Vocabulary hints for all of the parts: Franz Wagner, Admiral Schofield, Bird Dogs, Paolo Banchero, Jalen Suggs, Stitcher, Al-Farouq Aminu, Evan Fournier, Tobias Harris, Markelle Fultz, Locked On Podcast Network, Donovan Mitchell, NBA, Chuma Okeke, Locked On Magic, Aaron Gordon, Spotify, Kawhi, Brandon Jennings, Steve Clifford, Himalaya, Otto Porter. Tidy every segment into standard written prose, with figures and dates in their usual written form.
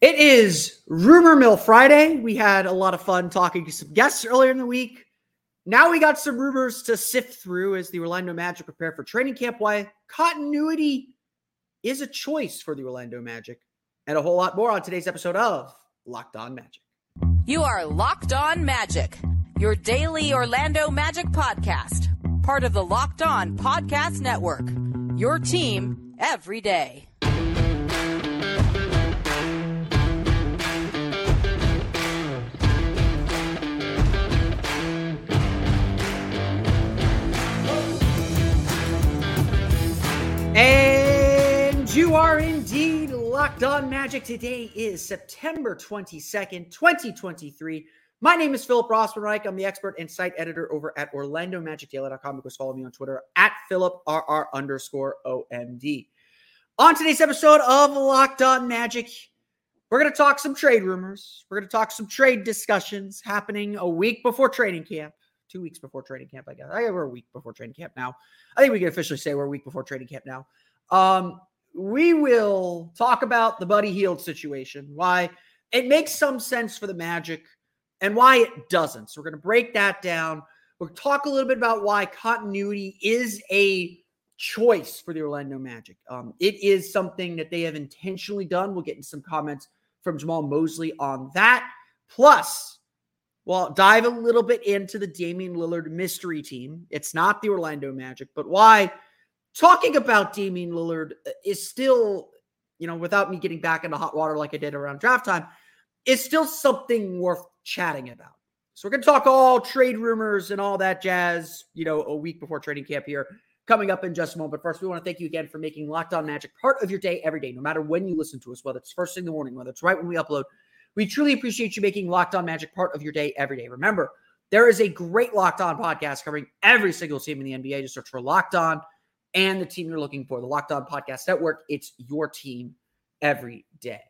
It is Rumor Mill Friday. We had a lot of fun talking to some guests earlier in the week. Now we got some rumors to sift through as the Orlando Magic prepare for training camp, why continuity is a choice for the Orlando Magic, and a whole lot more on today's episode of Locked On Magic. You are Locked On Magic, your daily Orlando Magic podcast, part of the Locked On Podcast Network, your team every day. And you are indeed Locked On Magic. Today is September 22nd, 2023. My name is Philip Rossman-Reich. I'm the expert and site editor over at OrlandoMagicDaily.com. You can follow me on Twitter at @PhilipRR_OMD. On today's episode of Locked On Magic, we're going to talk some trade rumors. We're going to talk some trade discussions happening a week before training camp. 2 weeks before training camp, I guess. I think we're a week before training camp now. I think we can officially say we're a week before training camp now. We will talk about the Buddy Hield situation, why it makes some sense for the Magic and why it doesn't. So we're going to break that down. We'll talk a little bit about why continuity is a choice for the Orlando Magic. It is something that they have intentionally done. We'll get into some comments from Jamal Mosley on that. Plus, well, dive a little bit into the Damian Lillard mystery team. It's not the Orlando Magic, but why talking about Damian Lillard is still, you know, without me getting back into hot water like I did around draft time, is still something worth chatting about. So we're going to talk all trade rumors and all that jazz, you know, a week before training camp here, coming up in just a moment. But first, we want to thank you again for making Locked On Magic part of your day every day, no matter when you listen to us, whether it's first thing in the morning, whether it's right when we upload. We truly appreciate you making Locked On Magic part of your day every day. Remember, there is a great Locked On podcast covering every single team in the NBA. Just search for Locked On and the team you're looking for, the Locked On Podcast Network. It's your team every day.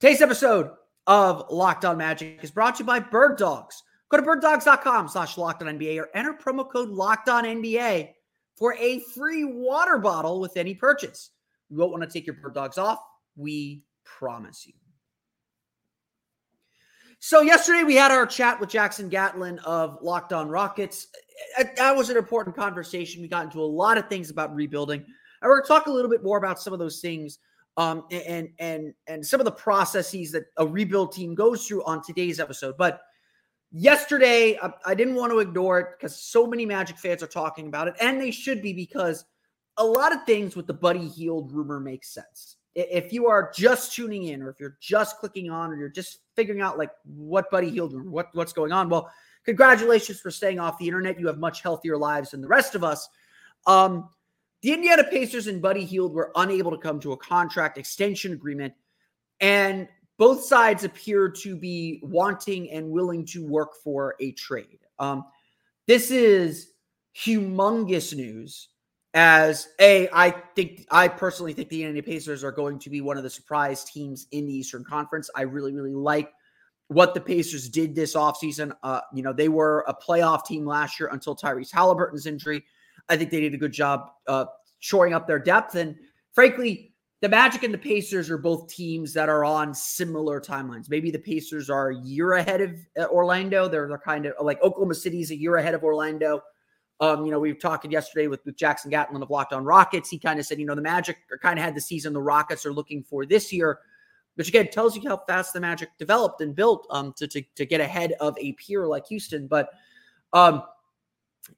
Today's episode of Locked On Magic is brought to you by Bird Dogs. Go to birddogs.com/LockedOnNBA or enter promo code LockedOnNBA for a free water bottle with any purchase. You won't want to take your Bird Dogs off. We promise you. So yesterday we had our chat with Jackson Gatlin of Locked On Rockets. That was an important conversation. We got into a lot of things about rebuilding. And we're going to talk a little bit more about some of those things and some of the processes that a rebuild team goes through on today's episode. But yesterday, I didn't want to ignore it because so many Magic fans are talking about it. And they should be, because a lot of things with the Buddy Hield rumor make sense. If you are just tuning in, or if you're just clicking on, or you're just figuring out like what Buddy Hield, what's going on, well, congratulations for staying off the internet. You have much healthier lives than the rest of us. The Indiana Pacers and Buddy Hield were unable to come to a contract extension agreement, and both sides appear to be wanting and willing to work for a trade. This is humongous news. As I personally think the Indiana Pacers are going to be one of the surprise teams in the Eastern Conference. I really, really like what the Pacers did this offseason. You know, they were a playoff team last year until Tyrese Halliburton's injury. I think they did a good job shoring up their depth. And frankly, the Magic and the Pacers are both teams that are on similar timelines. Maybe the Pacers are a year ahead of Orlando. They're kind of like Oklahoma City's a year ahead of Orlando. You know, we were talking yesterday with Jackson Gatlin of Locked On Rockets. He kind of said, you know, the Magic are kind of had the season the Rockets are looking for this year, which again tells you how fast the Magic developed and built to get ahead of a peer like Houston. But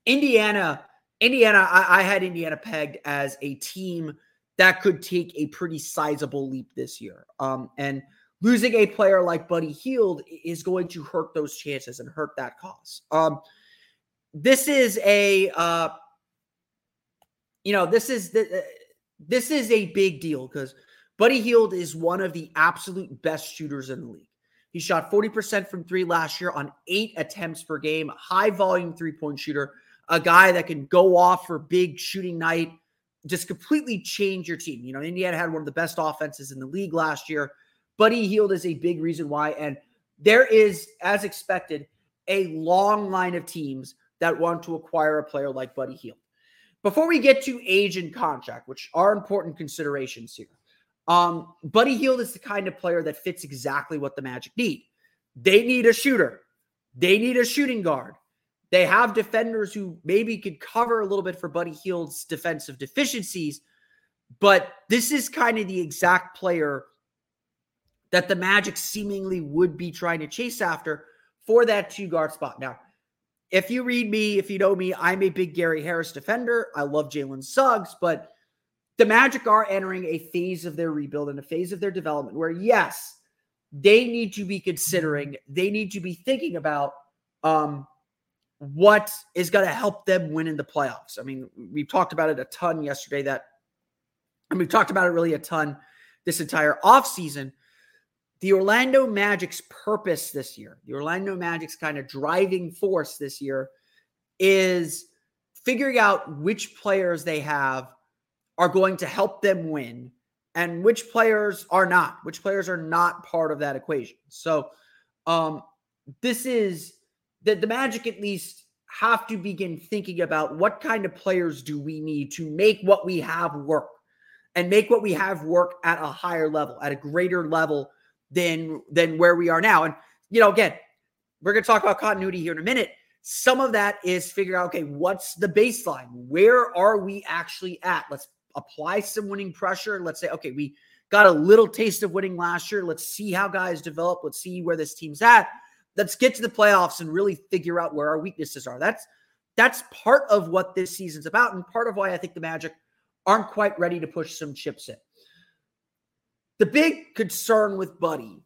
Indiana, I had Indiana pegged as a team that could take a pretty sizable leap this year. And losing a player like Buddy Hield is going to hurt those chances and hurt that cause. This is a, you know, this is a big deal because Buddy Hield is one of the absolute best shooters in the league. He shot 40% from three last year on 8 attempts per game, high volume three-point shooter, a guy that can go off for big shooting night, just completely change your team. You know, Indiana had one of the best offenses in the league last year. Buddy Hield is a big reason why, and there is, as expected, a long line of teams that want to acquire a player like Buddy Hield. Before we get to age and contract, which are important considerations here, Buddy Hield is the kind of player that fits exactly what the Magic need. They need a shooter. They need a shooting guard. They have defenders who maybe could cover a little bit for Buddy Hield's defensive deficiencies, but this is kind of the exact player that the Magic seemingly would be trying to chase after for that two-guard spot. Now, if you read me, if you know me, I'm a big Gary Harris defender. I love Jalen Suggs, but the Magic are entering a phase of their rebuild and a phase of their development where, yes, they need to be considering, they need to be thinking about what is going to help them win in the playoffs. I mean, we talked about it a ton yesterday and we've talked about it really a ton this entire offseason. The Orlando Magic's purpose this year, the Orlando Magic's kind of driving force this year is figuring out which players they have are going to help them win and which players are not part of that equation. So this is that the Magic at least have to begin thinking about what kind of players do we need to make what we have work and make what we have work at a higher level, at a greater level than where we are now. And, you know, again, we're going to talk about continuity here in a minute. Some of that is figuring out, okay, what's the baseline? Where are we actually at? Let's apply some winning pressure. Let's say, okay, we got a little taste of winning last year. Let's see how guys develop. Let's see where this team's at. Let's get to the playoffs and really figure out where our weaknesses are. That's part of what this season's about and part of why I think the Magic aren't quite ready to push some chips in. The big concern with Buddy,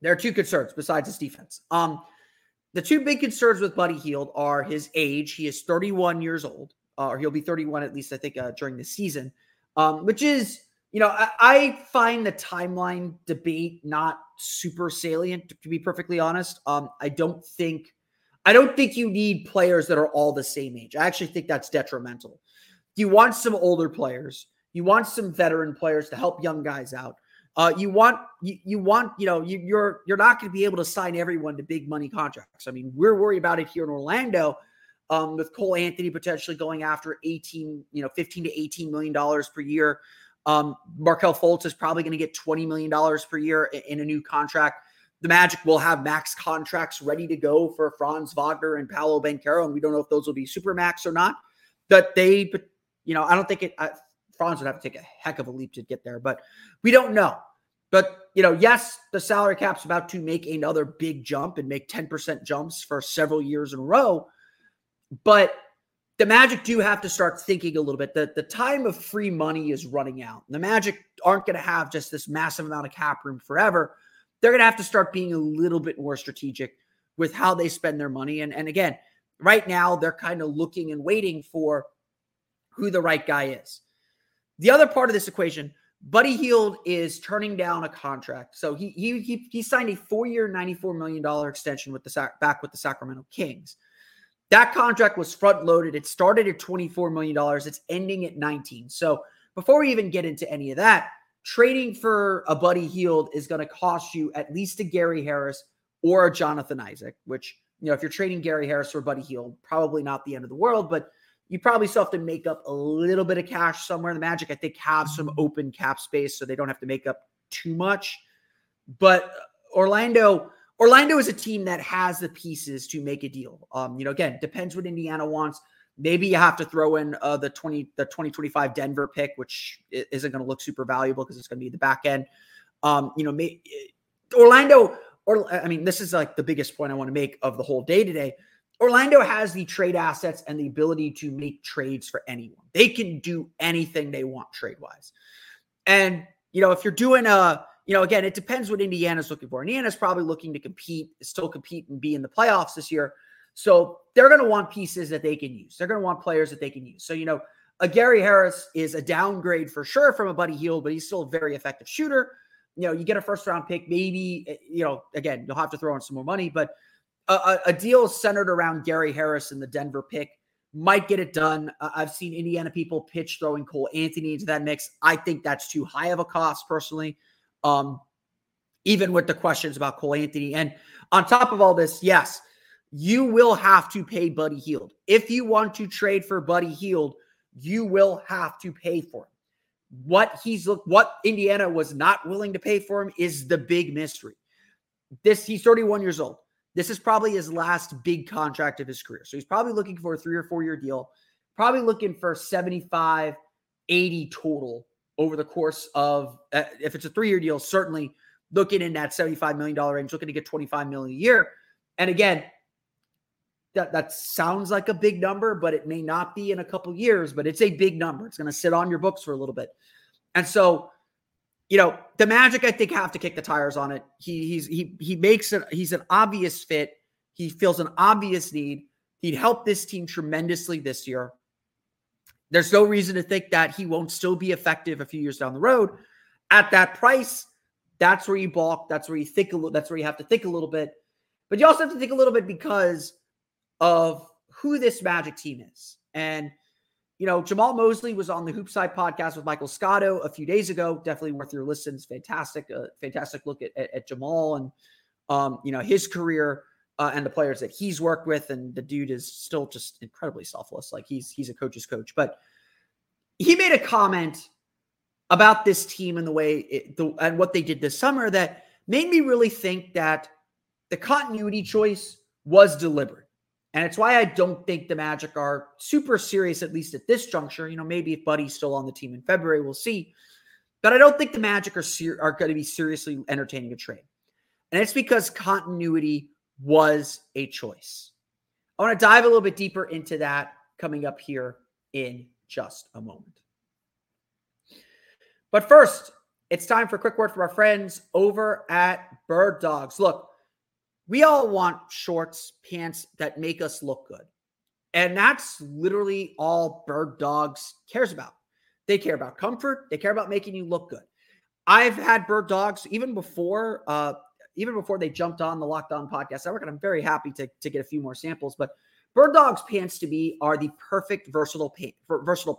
there are two concerns besides his defense. The two big concerns with Buddy Hield are his age. He is 31 years old, or he'll be 31 at least, I think, during the season, which is, you know, I find the timeline debate not super salient, to be perfectly honest. I don't think you need players that are all the same age. I actually think that's detrimental. You want some older players. You want some veteran players to help young guys out. You're not going to be able to sign everyone to big money contracts. I mean, we're worried about it here in Orlando with Cole Anthony potentially going after $15 to $18 million per year. Markelle Fultz is probably going to get $20 million per year in a new contract. The Magic will have max contracts ready to go for Franz Wagner and Paolo Banchero, and we don't know if those will be super max or not, Franz would have to take a heck of a leap to get there, but we don't know. But, you know, yes, the salary cap's about to make another big jump and make 10% jumps for several years in a row. But the Magic do have to start thinking a little bit that the time of free money is running out. The Magic aren't going to have just this massive amount of cap room forever. They're going to have to start being a little bit more strategic with how they spend their money. And again, right now, they're kind of looking and waiting for who the right guy is. The other part of this equation, Buddy Hield is turning down a contract. So he signed a 4-year, $94 million extension with the Sacramento Kings. That contract was front-loaded. It started at $24 million. It's ending at $19. So before we even get into any of that, trading for a Buddy Hield is going to cost you at least a Gary Harris or a Jonathan Isaac, which, you know, if you're trading Gary Harris or Buddy Hield, probably not the end of the world, but you probably still have to make up a little bit of cash somewhere. The Magic, I think, have some open cap space, so they don't have to make up too much. But Orlando is a team that has the pieces to make a deal. You know, again, depends what Indiana wants. Maybe you have to throw in the 2025 Denver pick, which isn't going to look super valuable because it's going to be the back end. This is like the biggest point I want to make of the whole day today. Orlando has the trade assets and the ability to make trades for anyone. They can do anything they want trade-wise. And, you know, if you're doing again, it depends what Indiana's looking for. Indiana's probably looking to still compete and be in the playoffs this year. So they're going to want pieces that they can use. They're going to want players that they can use. So, you know, a Gary Harris is a downgrade for sure from a Buddy Hield, but he's still a very effective shooter. You know, you get a first-round pick, maybe, you know, again, you'll have to throw in some more money, but a deal centered around Gary Harris and the Denver pick might get it done. I've seen Indiana people pitch throwing Cole Anthony into that mix. I think that's too high of a cost personally, even with the questions about Cole Anthony. And on top of all this, yes, you will have to pay Buddy Hield. If you want to trade for Buddy Hield, you will have to pay for him. What Indiana was not willing to pay for him is the big mystery. He's 31 years old. This is probably his last big contract of his career. So he's probably looking for a 3 or 4 year deal, probably looking for 75, 80 total over the course of, if it's a 3 year deal, certainly looking in that $75 million range, looking to get $25 million a year. And again, that sounds like a big number, but it may not be in a couple years, but it's a big number. It's going to sit on your books for a little bit. And so, the Magic, I think, have to kick the tires on it. He's an obvious fit. He feels an obvious need. He'd help this team tremendously this year. There's no reason to think that he won't still be effective a few years down the road. At that price, that's where you balk. That's where you think that's where you have to think a little bit. But you also have to think a little bit because of who this Magic team is. And, Jamal Mosley was on the Hoopside podcast with Michael Scotto a few days ago. Definitely worth your listens. Fantastic look at Jamal and, his career and the players that he's worked with. And the dude is still just incredibly selfless. Like he's a coach's coach, but he made a comment about this team and and what they did this summer that made me really think that the continuity choice was deliberate. And it's why I don't think the Magic are super serious, at least at this juncture. Maybe if Buddy's still on the team in February, we'll see. But I don't think the Magic are going to be seriously entertaining a trade. And it's because continuity was a choice. I want to dive a little bit deeper into that coming up here in just a moment. But first, it's time for a quick word from our friends over at Bird Dogs. Look, we all want shorts, pants that make us look good. And that's literally all Bird Dogs cares about. They care about comfort. They care about making you look good. I've had Bird Dogs even before they jumped on the Locked On Podcast Network, and I'm very happy to get a few more samples. But Bird Dogs pants to me are the perfect versatile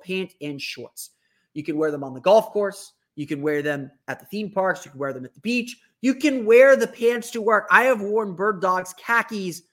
pant and shorts. You can wear them on the golf course. You can wear them at the theme parks. You can wear them at the beach. You can wear the pants to work. I have worn Bird Dogs khakis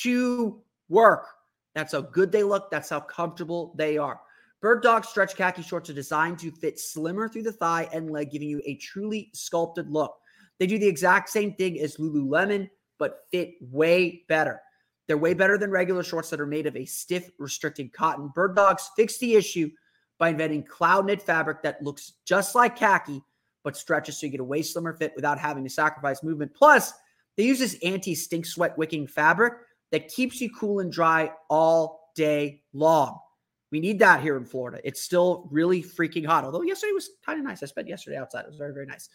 to work. That's how good they look. That's how comfortable they are. Bird Dogs stretch khaki shorts are designed to fit slimmer through the thigh and leg, giving you a truly sculpted look. They do the exact same thing as Lululemon, but fit way better. They're way better than regular shorts that are made of a stiff, restricted cotton. Bird Dogs fixed the issue by inventing cloud knit fabric that looks just like khaki, but stretches so you get a way slimmer fit without having to sacrifice movement. Plus, they use this anti-stink sweat wicking fabric that keeps you cool and dry all day long. We need that here in Florida. It's still really freaking hot. Although yesterday was kind of nice. I spent yesterday outside. It was very, very nice.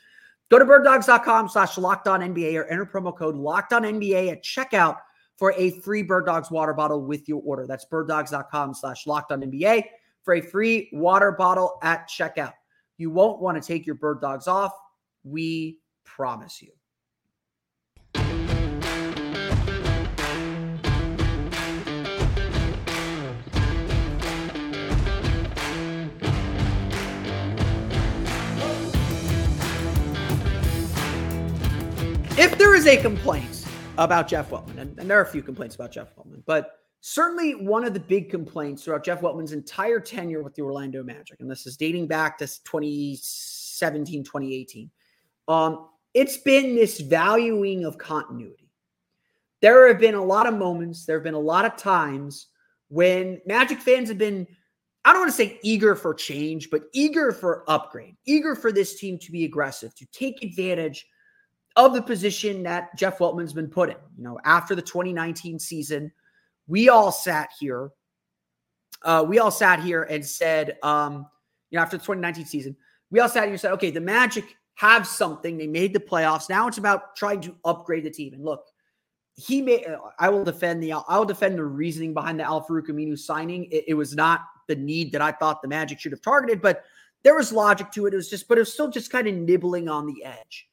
Go to birddogs.com/LockedOnNBA or enter promo code LockedOnNBA at checkout for a free Bird Dogs water bottle with your order. That's birddogs.com/LockedOnNBA for a free water bottle at checkout. You won't want to take your Bird Dogs off. We promise you. If there is a complaint about Jeff Weltman, and there are a few complaints about Jeff Weltman, but certainly one of the big complaints throughout Jeff Weltman's entire tenure with the Orlando Magic, and this is dating back to 2017, 2018, it's been this valuing of continuity. There have been a lot of moments, there have been a lot of times when Magic fans have been, I don't want to say eager for change, but eager for upgrade, eager for this team to be aggressive, to take advantage of the position that Jeff Weltman's been put in. After the 2019 season, We all sat here and said, okay, the Magic have something. They made the playoffs. Now it's about trying to upgrade the team. And look, I will defend the reasoning behind the Al-Farouq Aminu signing. It was not the need that I thought the Magic should have targeted, but there was logic to it. But it was still just kind of nibbling on the edge.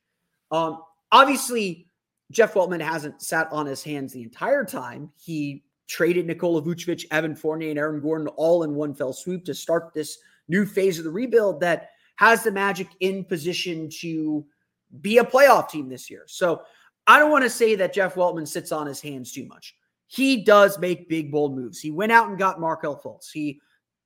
Obviously, Jeff Weltman hasn't sat on his hands the entire time. He traded Nikola Vucevic, Evan Fournier, and Aaron Gordon all in one fell swoop to start this new phase of the rebuild that has the Magic in position to be a playoff team this year. So I don't want to say that Jeff Weltman sits on his hands too much. He does make big, bold moves. He went out and got Markelle Fultz. He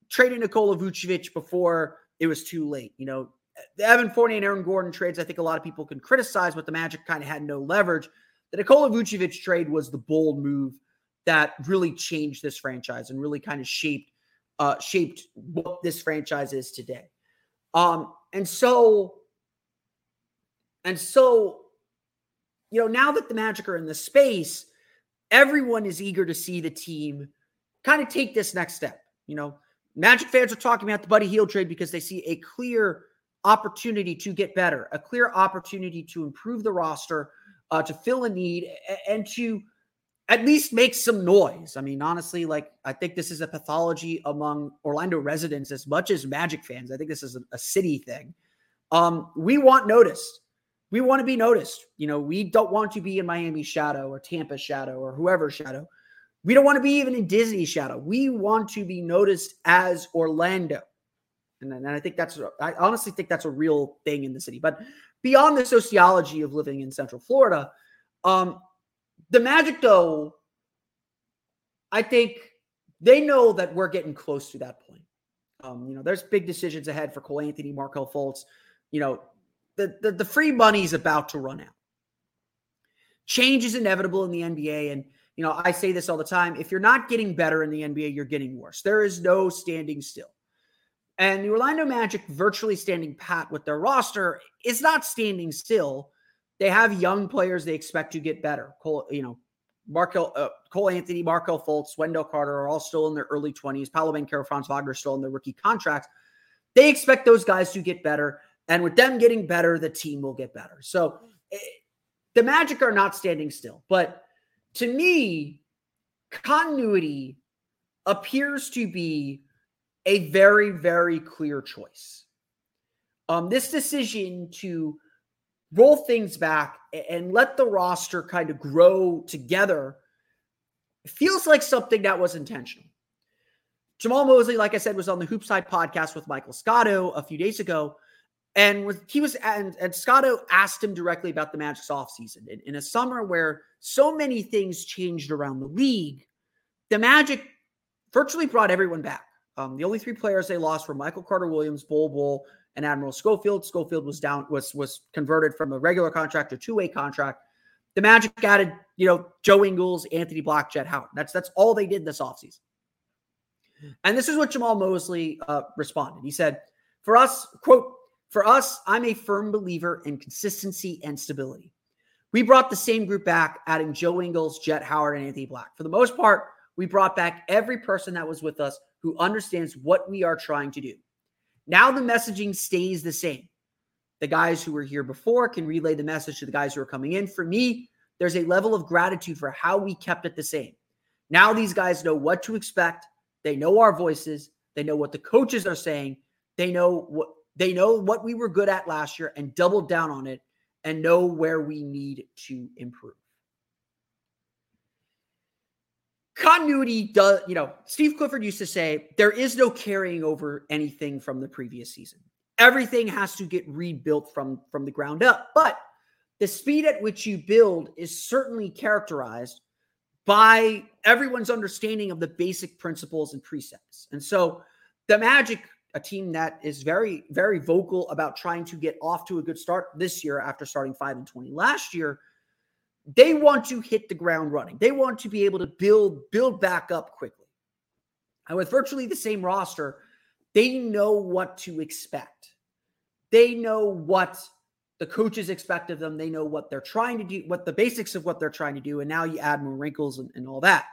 traded Nikola Vucevic before it was too late. You know, the Evan Fournier and Aaron Gordon trades, I think a lot of people can criticize, but the Magic kind of had no leverage. The Nikola Vucevic trade was the bold move that really changed this franchise and really kind of shaped what this franchise is today. And so, you know, now that the Magic are in this space, everyone is eager to see the team kind of take this next step. You know, Magic fans are talking about the Buddy Hield trade because they see a clear opportunity to get better, a clear opportunity to improve the roster, to fill a need, and to at least make some noise. I mean, honestly, like, I think this is a pathology among Orlando residents as much as Magic fans. I think this is a city thing. We want noticed. We want to be noticed. You know, we don't want to be in Miami's shadow or Tampa's shadow or whoever's shadow. We don't want to be even in Disney's shadow. We want to be noticed as Orlando. And I think I honestly think that's a real thing in the city. But beyond the sociology of living in Central Florida, the Magic, though, I think they know that we're getting close to that point. You know, there's big decisions ahead for Cole Anthony, Markelle Fultz. You know, the free money's about to run out. Change is inevitable in the NBA. And, you know, I say this all the time. If you're not getting better in the NBA, you're getting worse. There is no standing still. And the Orlando Magic virtually standing pat with their roster is not standing still. They have young players they expect to get better. Cole Anthony, Markelle Fultz, Wendell Carter are all still in their early 20s. Paolo Banchero, Franz Wagner still in their rookie contracts. They expect those guys to get better. And with them getting better, the team will get better. So the Magic are not standing still. But to me, continuity appears to be a very, very clear choice. This decision to roll things back and let the roster kind of grow together feels like something that was intentional. Jamal Mosley, like I said, was on the Hoopside podcast with Michael Scotto a few days ago. And Scotto asked him directly about the Magic's offseason. In a summer where so many things changed around the league, the Magic virtually brought everyone back. The only three players they lost were Michael Carter-Williams, Bull, and Admiral Schofield. Schofield was was converted from a regular contract to a two-way contract. The Magic added, you know, Joe Ingles, Anthony Black, Jett Howard. That's all they did this offseason. And this is what Jamal Mosley responded. He said, "For us, quote, for us, I'm a firm believer in consistency and stability. We brought the same group back, adding Joe Ingles, Jett Howard, and Anthony Black. For the most part, we brought back every person that was with us who understands what we are trying to do. Now the messaging stays the same. The guys who were here before can relay the message to the guys who are coming in. For me, there's a level of gratitude for how we kept it the same. Now these guys know what to expect. They know our voices. They know what the coaches are saying. They know what we were good at last year and doubled down on it and know where we need to improve." Continuity does, you know, Steve Clifford used to say, there is no carrying over anything from the previous season. Everything has to get rebuilt from the ground up. But the speed at which you build is certainly characterized by everyone's understanding of the basic principles and precepts. And so the Magic, a team that is very, very vocal about trying to get off to a good start this year after starting 5-20 last year, they want to hit the ground running. They want to be able to build back up quickly. And with virtually the same roster, they know what to expect. They know what the coaches expect of them. They know what they're trying to do, what the basics of what they're trying to do. And now you add more wrinkles and all that.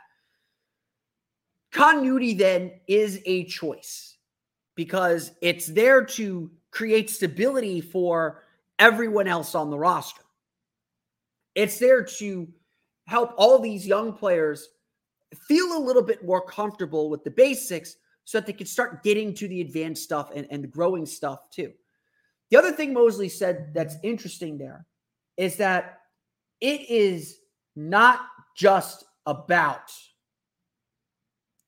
Continuity then is a choice because it's there to create stability for everyone else on the roster. It's there to help all these young players feel a little bit more comfortable with the basics so that they can start getting to the advanced stuff and the growing stuff too. The other thing Mosley said that's interesting there is that it is not just about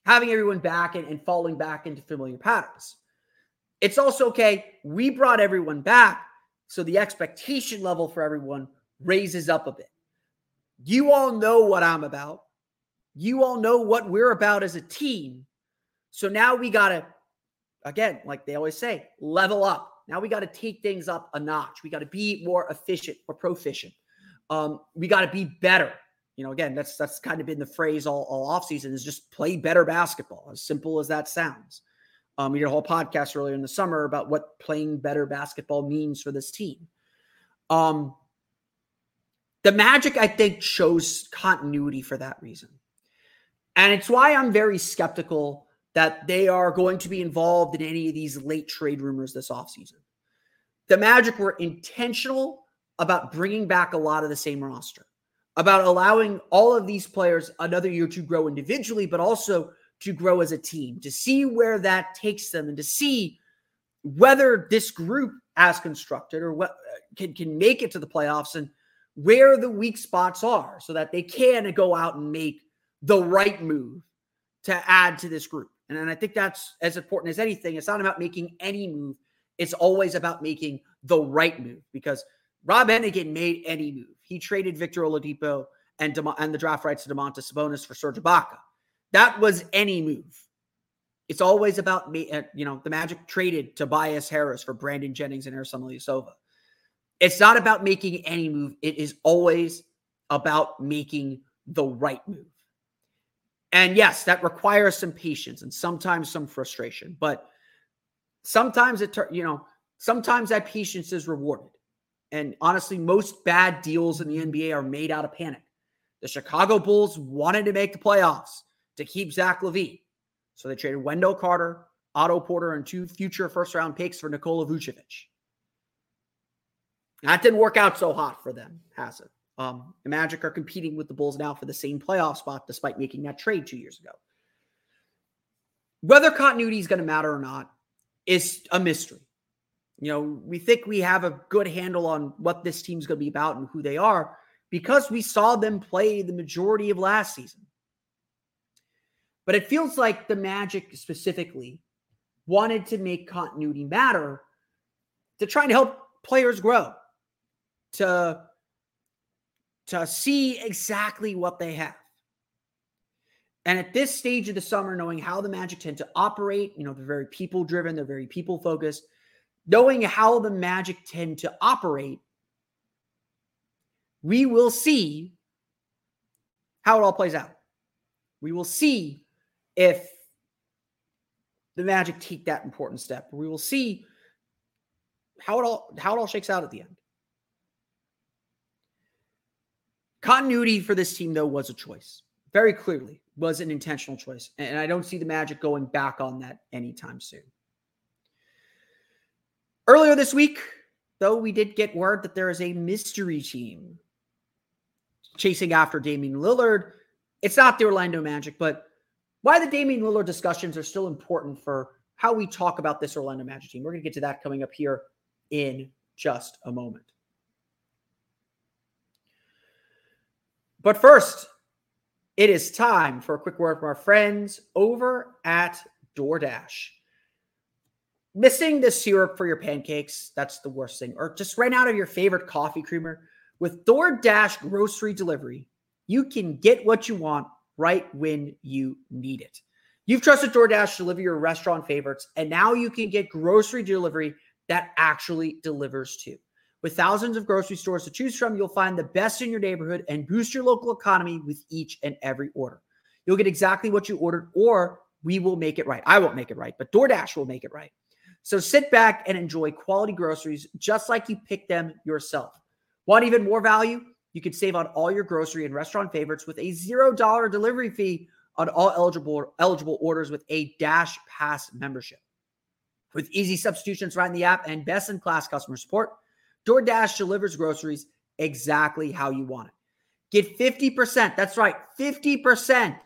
having everyone back and falling back into familiar patterns. It's also, okay, we brought everyone back, so the expectation level for everyone raises up a bit. You all know what I'm about. You all know what we're about as a team. So now we got to again, like they always say, level up. Now we got to take things up a notch. We got to be more efficient or proficient. We got to be better. You know, again, that's kind of been the phrase all offseason is just play better basketball, as simple as that sounds. We did a whole podcast earlier in the summer about what playing better basketball means for this team. The Magic, I think, shows continuity for that reason. And it's why I'm very skeptical that they are going to be involved in any of these late trade rumors this offseason. The Magic were intentional about bringing back a lot of the same roster, about allowing all of these players another year to grow individually, but also to grow as a team, to see where that takes them and to see whether this group as constructed or what can make it to the playoffs and where the weak spots are so that they can go out and make the right move to add to this group. And I think that's as important as anything. It's not about making any move. It's always about making the right move because Rob Hennigan made any move. He traded Victor Oladipo and the draft rights to Domantas Sabonis for Serge Ibaka. That was any move. It's always about me. The Magic traded Tobias Harris for Brandon Jennings and Ersan Ilyasova. It's not about making any move. It is always about making the right move. And yes, that requires some patience and sometimes some frustration, but sometimes sometimes that patience is rewarded. And honestly, most bad deals in the NBA are made out of panic. The Chicago Bulls wanted to make the playoffs to keep Zach LaVine. So they traded Wendell Carter, Otto Porter, and two future first-round picks for Nikola Vucevic. That didn't work out so hot for them, has it? The Magic are competing with the Bulls now for the same playoff spot despite making that trade 2 years ago. Whether continuity is going to matter or not is a mystery. We think we have a good handle on what this team's going to be about and who they are because we saw them play the majority of last season. But it feels like the Magic specifically wanted to make continuity matter to try and help players grow, to see exactly what they have. And at this stage of the summer, knowing how the Magic tend to operate, they're very people-driven, they're very people-focused, knowing how the Magic tend to operate, we will see how it all plays out. We will see if the Magic take that important step. We will see how it all shakes out at the end. Continuity for this team, though, was a choice. Very clearly was an intentional choice. And I don't see the Magic going back on that anytime soon. Earlier this week, though, we did get word that there is a mystery team chasing after Damian Lillard. It's not the Orlando Magic, but why the Damian Lillard discussions are still important for how we talk about this Orlando Magic team. We're going to get to that coming up here in just a moment. But first, it is time for a quick word from our friends over at DoorDash. Missing the syrup for your pancakes, that's the worst thing. Or just ran out of your favorite coffee creamer. With DoorDash grocery delivery, you can get what you want right when you need it. You've trusted DoorDash to deliver your restaurant favorites, and now you can get grocery delivery that actually delivers too. With thousands of grocery stores to choose from, you'll find the best in your neighborhood and boost your local economy with each and every order. You'll get exactly what you ordered, or we will make it right. I won't make it right, but DoorDash will make it right. So sit back and enjoy quality groceries just like you picked them yourself. Want even more value? You can save on all your grocery and restaurant favorites with a $0 delivery fee on all eligible orders with a Dash Pass membership. With easy substitutions right in the app and best-in-class customer support, DoorDash delivers groceries exactly how you want it. Get 50%, that's right, 50%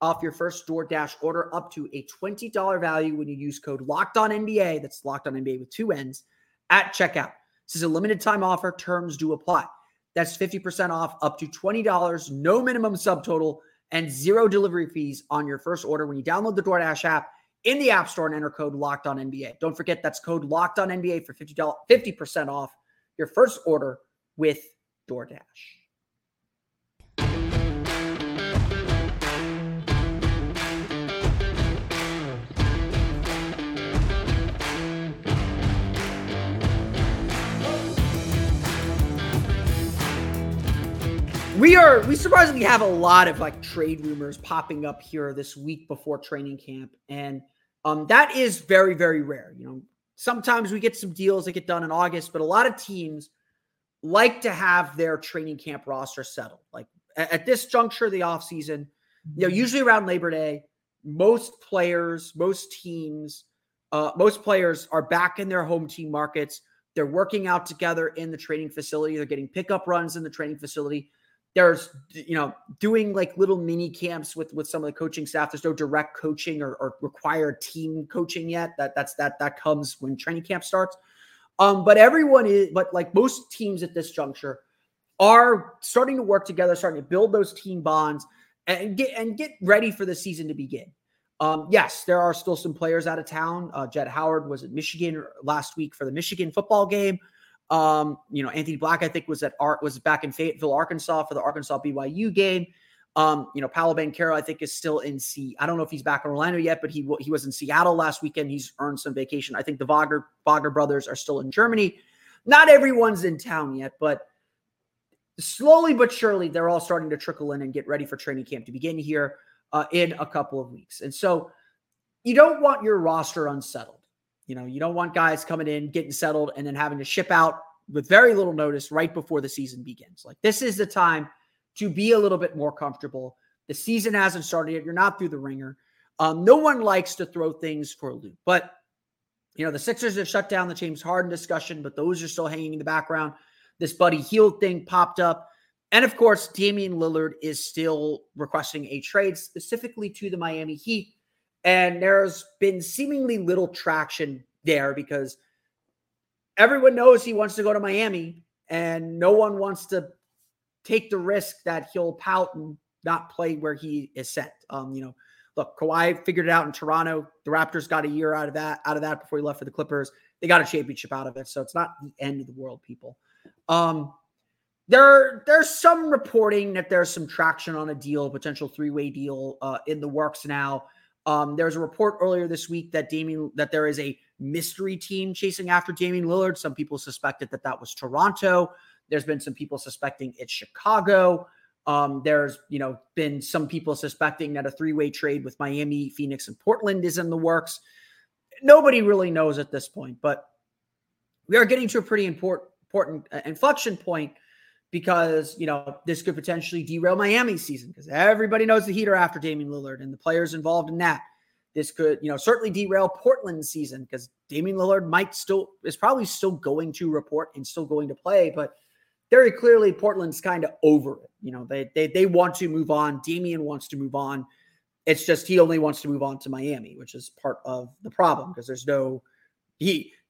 off your first DoorDash order up to a $20 value when you use code LOCKEDONNBA, that's LOCKEDONNBA with two N's, at checkout. This is a limited-time offer. Terms do apply. That's 50% off up to $20, no minimum subtotal, and zero delivery fees on your first order when you download the DoorDash app in the App Store and enter code LOCKEDONNBA. Don't forget, that's code LOCKEDONNBA for 50% off your first order with DoorDash. We surprisingly have a lot of like trade rumors popping up here this week before training camp. And that is very, very rare. You know, sometimes we get some deals that get done in August, but a lot of teams like to have their training camp roster settled. Like at this juncture of the offseason, you know, usually around Labor Day, most players are back in their home team markets. They're working out together in the training facility. They're getting pickup runs in the training facility. There's, you know, doing like little mini camps with some of the coaching staff. There's no direct coaching or required team coaching yet. That comes when training camp starts. But most teams at this juncture are starting to work together, starting to build those team bonds and get ready for the season to begin. Yes, there are still some players out of town. Jett Howard was at Michigan last week for the Michigan football game. Anthony Black, I think, was back in Fayetteville, Arkansas for the Arkansas BYU game. Paolo Banchero, I think, is still in C. I don't know if he's back in Orlando yet, but he was in Seattle last weekend. He's earned some vacation. I think the Wagner brothers are still in Germany. Not everyone's in town yet, but slowly but surely, they're all starting to trickle in and get ready for training camp to begin here in a couple of weeks. And so you don't want your roster unsettled. You know, you don't want guys coming in, getting settled, and then having to ship out with very little notice right before the season begins. Like, this is the time to be a little bit more comfortable. The season hasn't started yet. You're not through the ringer. No one likes to throw things for a loop. But, you know, the Sixers have shut down the James Harden discussion, but those are still hanging in the background. This Buddy Hield thing popped up. And, of course, Damian Lillard is still requesting a trade specifically to the Miami Heat. And there's been seemingly little traction there because everyone knows he wants to go to Miami and no one wants to take the risk that he'll pout and not play where he is sent. Look, Kawhi figured it out in Toronto. The Raptors got a year out of that before he left for the Clippers. They got a championship out of it. So it's not the end of the world, people. There's some reporting that there's some traction on a deal, potential three-way deal in the works now. There's a report earlier this week that there is a mystery team chasing after Damian Lillard. Some people suspected that was Toronto. There's been some people suspecting it's Chicago. There's, you know, been some people suspecting that a three-way trade with Miami, Phoenix, and Portland is in the works. Nobody really knows at this point, but we are getting to a pretty important inflection point because, you know, this could potentially derail Miami's season because everybody knows the Heat are after Damian Lillard and the players involved in that. This could, you know, certainly derail Portland's season because Damian Lillard is probably still going to report and still going to play, but very clearly Portland's kind of over it. You know, they want to move on. Damian wants to move on. It's just he only wants to move on to Miami, which is part of the problem because there's no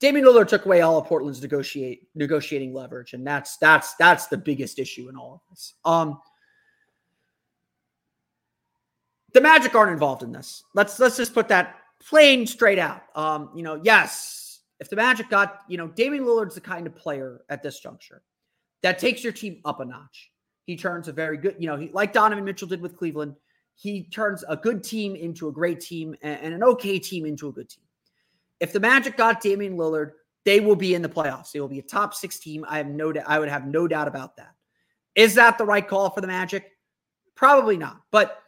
Damian Lillard took away all of Portland's negotiating leverage, and that's the biggest issue in all of this. The Magic aren't involved in this. Let's just put that plain straight out. Yes, if the Magic got, you know, Damian Lillard's the kind of player at this juncture that takes your team up a notch. He turns a very good, you know, like Donovan Mitchell did with Cleveland, he turns a good team into a great team and an okay team into a good team. If the Magic got Damian Lillard, they will be in the playoffs. They will be a top six team. I would have no doubt about that. Is that the right call for the Magic? Probably not. But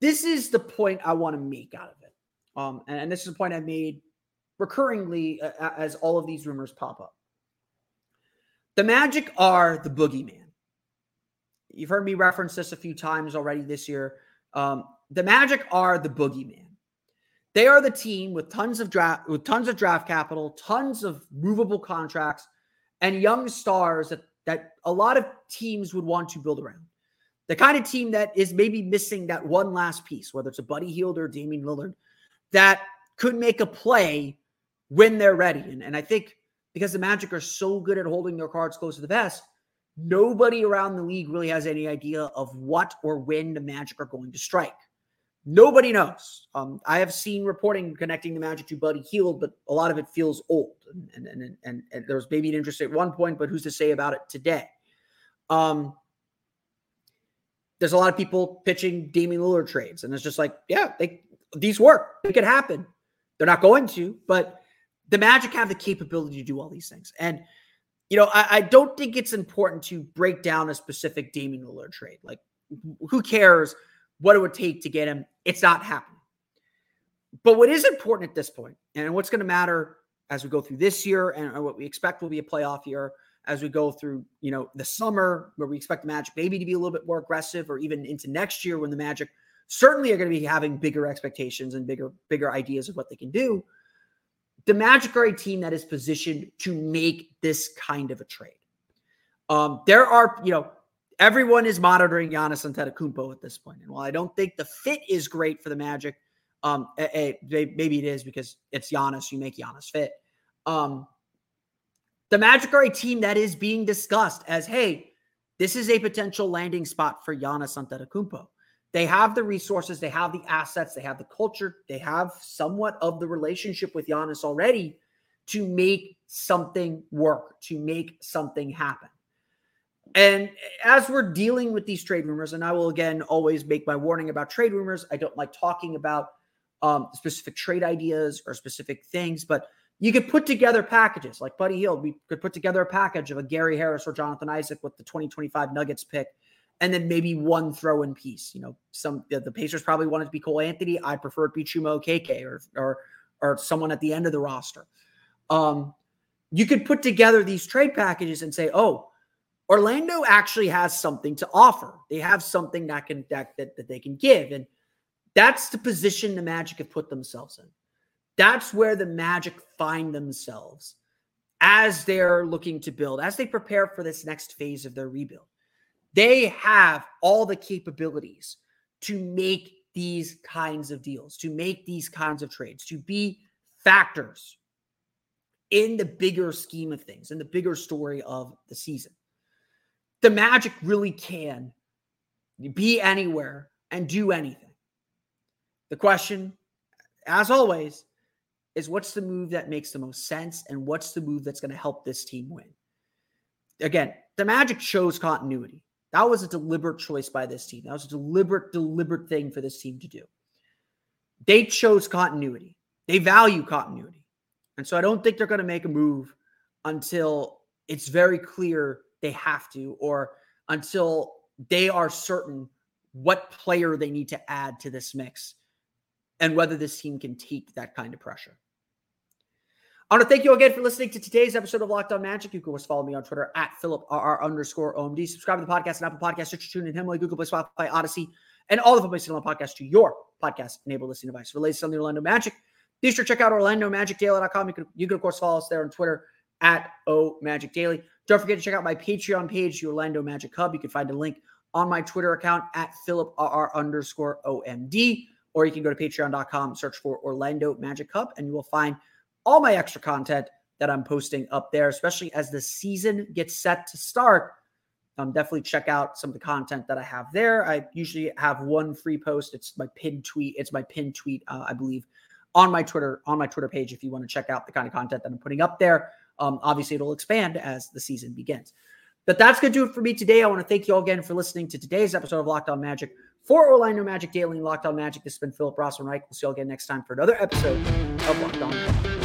this is the point I want to make out of it. And this is a point I made recurringly as all of these rumors pop up. The Magic are the boogeyman. You've heard me reference this a few times already this year. The Magic are the boogeyman. They are the team with tons of draft capital, tons of movable contracts, and young stars that a lot of teams would want to build around. The kind of team that is maybe missing that one last piece, whether it's a Buddy Hield or Damian Lillard, that could make a play when they're ready. And I think because the Magic are so good at holding their cards close to the vest, nobody around the league really has any idea of what or when the Magic are going to strike. Nobody knows. I have seen reporting connecting the Magic to Buddy Hield, but a lot of it feels old. And there was maybe an interest at one point, but who's to say about it today? There's a lot of people pitching Damian Lillard trades, and it's just like, yeah, these work. It could happen. They're not going to, but the Magic have the capability to do all these things. And you know, I don't think it's important to break down a specific Damian Lillard trade. Like, who cares what it would take to get him? It's not happening. But what is important at this point, and what's going to matter as we go through this year and what we expect will be a playoff year, as we go through, you know, the summer where we expect the Magic maybe to be a little bit more aggressive, or even into next year when the Magic certainly are going to be having bigger expectations and bigger ideas of what they can do. The Magic are a team that is positioned to make this kind of a trade. There are, you know, everyone is monitoring Giannis Antetokounmpo at this point. And while I don't think the fit is great for the Magic, maybe it is because it's Giannis, you make Giannis fit. The Magic are a team that is being discussed as, hey, this is a potential landing spot for Giannis Antetokounmpo. They have the resources, they have the assets, they have the culture, they have somewhat of the relationship with Giannis already to make something work, to make something happen. And as we're dealing with these trade rumors, and I will again always make my warning about trade rumors, I don't like talking about specific trade ideas or specific things, but you could put together packages like Buddy Hield. We could put together a package of a Gary Harris or Jonathan Isaac with the 2025 Nuggets pick, and then maybe one throw-in piece. You know, the Pacers probably wanted to be Cole Anthony. I prefer it be Chuma Okeke or someone at the end of the roster. You could put together these trade packages and say, oh, Orlando actually has something to offer. They have something that they can give. And that's the position the Magic have put themselves in. That's where the Magic find themselves as they're looking to build, as they prepare for this next phase of their rebuild. They have all the capabilities to make these kinds of deals, to make these kinds of trades, to be factors in the bigger scheme of things, in the bigger story of the season. The Magic really can be anywhere and do anything. The question, as always, is what's the move that makes the most sense, and what's the move that's going to help this team win? Again, the Magic chose continuity. That was a deliberate choice by this team. That was a deliberate thing for this team to do. They chose continuity. They value continuity. And so I don't think they're going to make a move until it's very clear they have to, or until they are certain what player they need to add to this mix, and whether this team can take that kind of pressure. I want to thank you again for listening to today's episode of Locked On Magic. You can always follow me on Twitter at @PhilipR_OMD. Subscribe to the podcast on Apple Podcasts, Stitcher, TuneIn, Himalaya, Google Play, Spotify, Odyssey, and all the places on podcast to your podcast-enabled listening device. For the latest on the Orlando Magic, be sure to check out OrlandoMagicDaily.com. You can, of course, follow us there on Twitter at @OMagicDaily. Don't forget to check out my Patreon page, the Orlando Magic Hub. You can find a link on my Twitter account at @PhilipR_OMD. Or you can go to patreon.com, search for Orlando Magic Hub, and you will find all my extra content that I'm posting up there, especially as the season gets set to start. Definitely check out some of the content that I have there. I usually have one free post. It's my pinned tweet. I believe, on my Twitter page, if you want to check out the kind of content that I'm putting up there. Obviously, it'll expand as the season begins. But that's going to do it for me today. I want to thank you all again for listening to today's episode of Locked On Magic. For Orlando Magic Daily and Locked On Magic, this has been Philip Rossman-Reich. We'll see you all again next time for another episode of Locked On Magic.